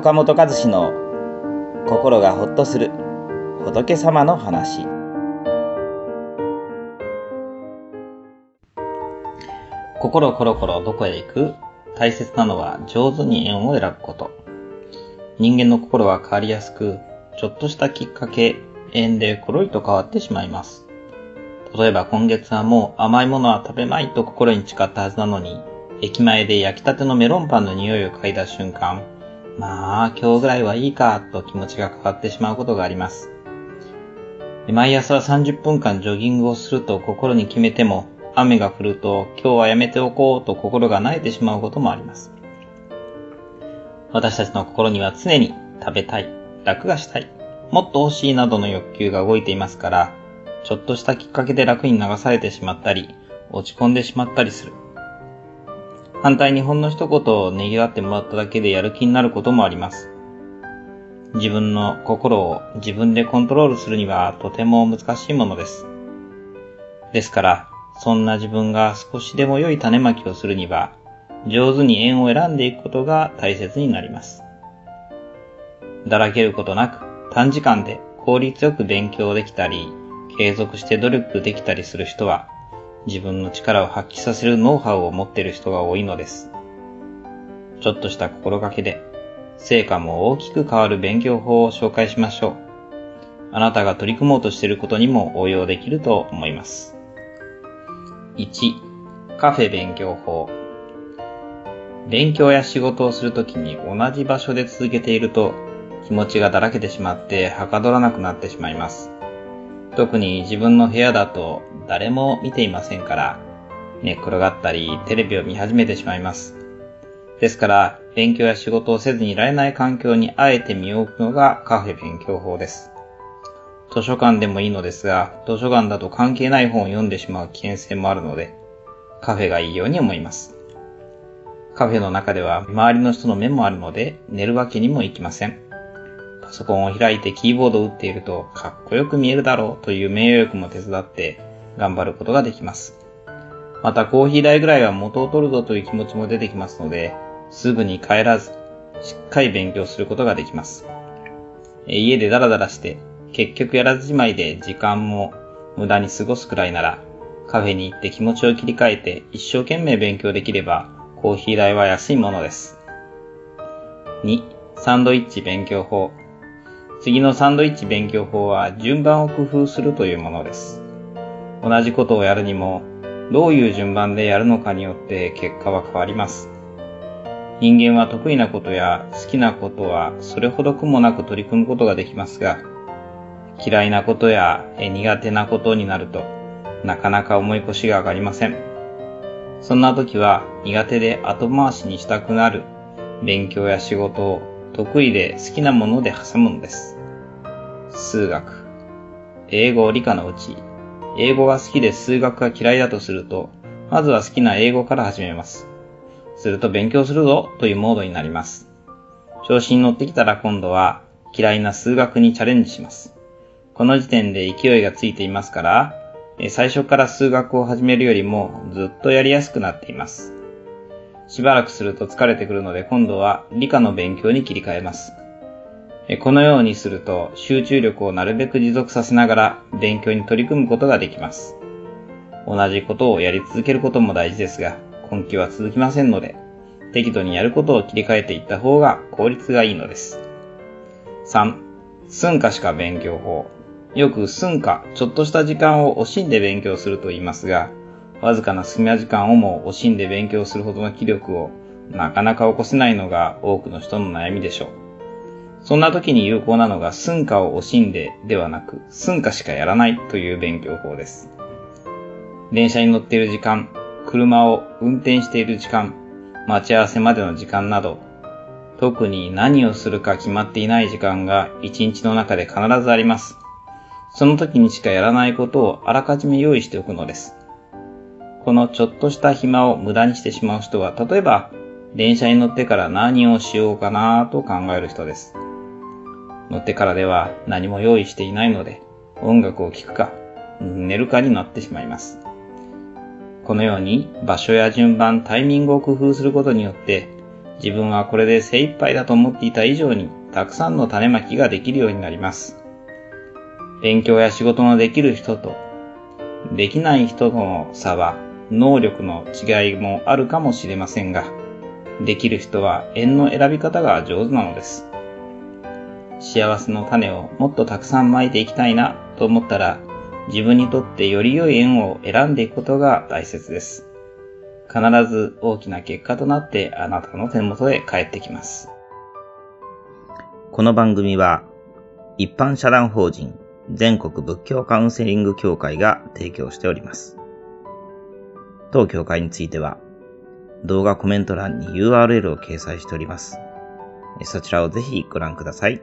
岡本和志の心がほっとする仏様の話。心コロコロどこへ行く。大切なのは上手に縁を選ぶこと。人間の心は変わりやすく、ちょっとしたきっかけ、縁でコロリと変わってしまいます。例えば今月はもう甘いものは食べまいと心に誓ったはずなのに、駅前で焼きたてのメロンパンの匂いを嗅いだ瞬間、まあ今日ぐらいはいいかと気持ちが変わってしまうことがあります。毎朝30分間ジョギングをすると心に決めても、雨が降ると今日はやめておこうと心が萎えてしまうこともあります。私たちの心には常に食べたい、楽がしたい、もっと欲しいなどの欲求が動いていますから、ちょっとしたきっかけで楽に流されてしまったり、落ち込んでしまったりする。反対にほんの一言をねぎらってもらっただけでやる気になることもあります。自分の心を自分でコントロールするにはとても難しいものです。ですから、そんな自分が少しでも良い種まきをするには、上手に縁を選んでいくことが大切になります。だらけることなく、短時間で効率よく勉強できたり、継続して努力できたりする人は、自分の力を発揮させるノウハウを持っている人が多いのです。ちょっとした心がけで、成果も大きく変わる勉強法を紹介しましょう。あなたが取り組もうとしていることにも応用できると思います。1、カフェ勉強法。勉強や仕事をするときに同じ場所で続けていると、気持ちがだらけてしまってはかどらなくなってしまいます。特に自分の部屋だと誰も見ていませんから、寝っ転がったりテレビを見始めてしまいます。ですから、勉強や仕事をせずにいられない環境にあえて身を置くのがカフェ勉強法です。図書館でもいいのですが、図書館だと関係ない本を読んでしまう危険性もあるので、カフェがいいように思います。カフェの中では周りの人の目もあるので、寝るわけにもいきません。パソコンを開いてキーボードを打っているとかっこよく見えるだろうという名誉欲も手伝って頑張ることができます。またコーヒー代ぐらいは元を取るぞという気持ちも出てきますので、すぐに帰らずしっかり勉強することができます。家でダラダラして結局やらずじまいで時間も無駄に過ごすくらいなら、カフェに行って気持ちを切り替えて一生懸命勉強できればコーヒー代は安いものです。2. サンドイッチ勉強法。次のサンドイッチ勉強法は順番を工夫するというものです。同じことをやるにも、どういう順番でやるのかによって結果は変わります。人間は得意なことや好きなことはそれほど苦もなく取り組むことができますが、嫌いなことや苦手なことになると、なかなか重い腰が上がりません。そんな時は苦手で後回しにしたくなる勉強や仕事を、得意で好きなもので挟むのです。数学、英語、理科のうち、英語が好きで数学が嫌いだとすると、まずは好きな英語から始めます。すると勉強するぞというモードになります。調子に乗ってきたら今度は嫌いな数学にチャレンジします。この時点で勢いがついていますから、最初から数学を始めるよりもずっとやりやすくなっています。しばらくすると疲れてくるので、今度は理科の勉強に切り替えます。このようにすると集中力をなるべく持続させながら勉強に取り組むことができます。同じことをやり続けることも大事ですが、根気は続きませんので、適度にやることを切り替えていった方が効率がいいのです。3. 寸暇しか勉強法。よく寸暇、ちょっとした時間を惜しんで勉強すると言いますが、わずかな隙間時間をも惜しんで勉強するほどの気力をなかなか起こせないのが多くの人の悩みでしょう。そんな時に有効なのが、寸暇を惜しんでではなく、寸暇しかやらないという勉強法です。電車に乗っている時間、車を運転している時間、待ち合わせまでの時間など、特に何をするか決まっていない時間が一日の中で必ずあります。その時にしかやらないことをあらかじめ用意しておくのです。このちょっとした暇を無駄にしてしまう人は、例えば電車に乗ってから何をしようかなと考える人です。乗ってからでは何も用意していないので、音楽を聴くか寝るかになってしまいます。このように場所や順番、タイミングを工夫することによって、自分はこれで精一杯だと思っていた以上にたくさんの種まきができるようになります。勉強や仕事のできる人とできない人との差は能力の違いもあるかもしれませんが、できる人は縁の選び方が上手なのです。幸せの種をもっとたくさんまいていきたいなと思ったら、自分にとってより良い縁を選んでいくことが大切です。必ず大きな結果となってあなたの手元へ帰ってきます。この番組は一般社団法人全国仏教カウンセリング協会が提供しております。当協会については動画コメント欄に URL を掲載しております。そちらをぜひご覧ください。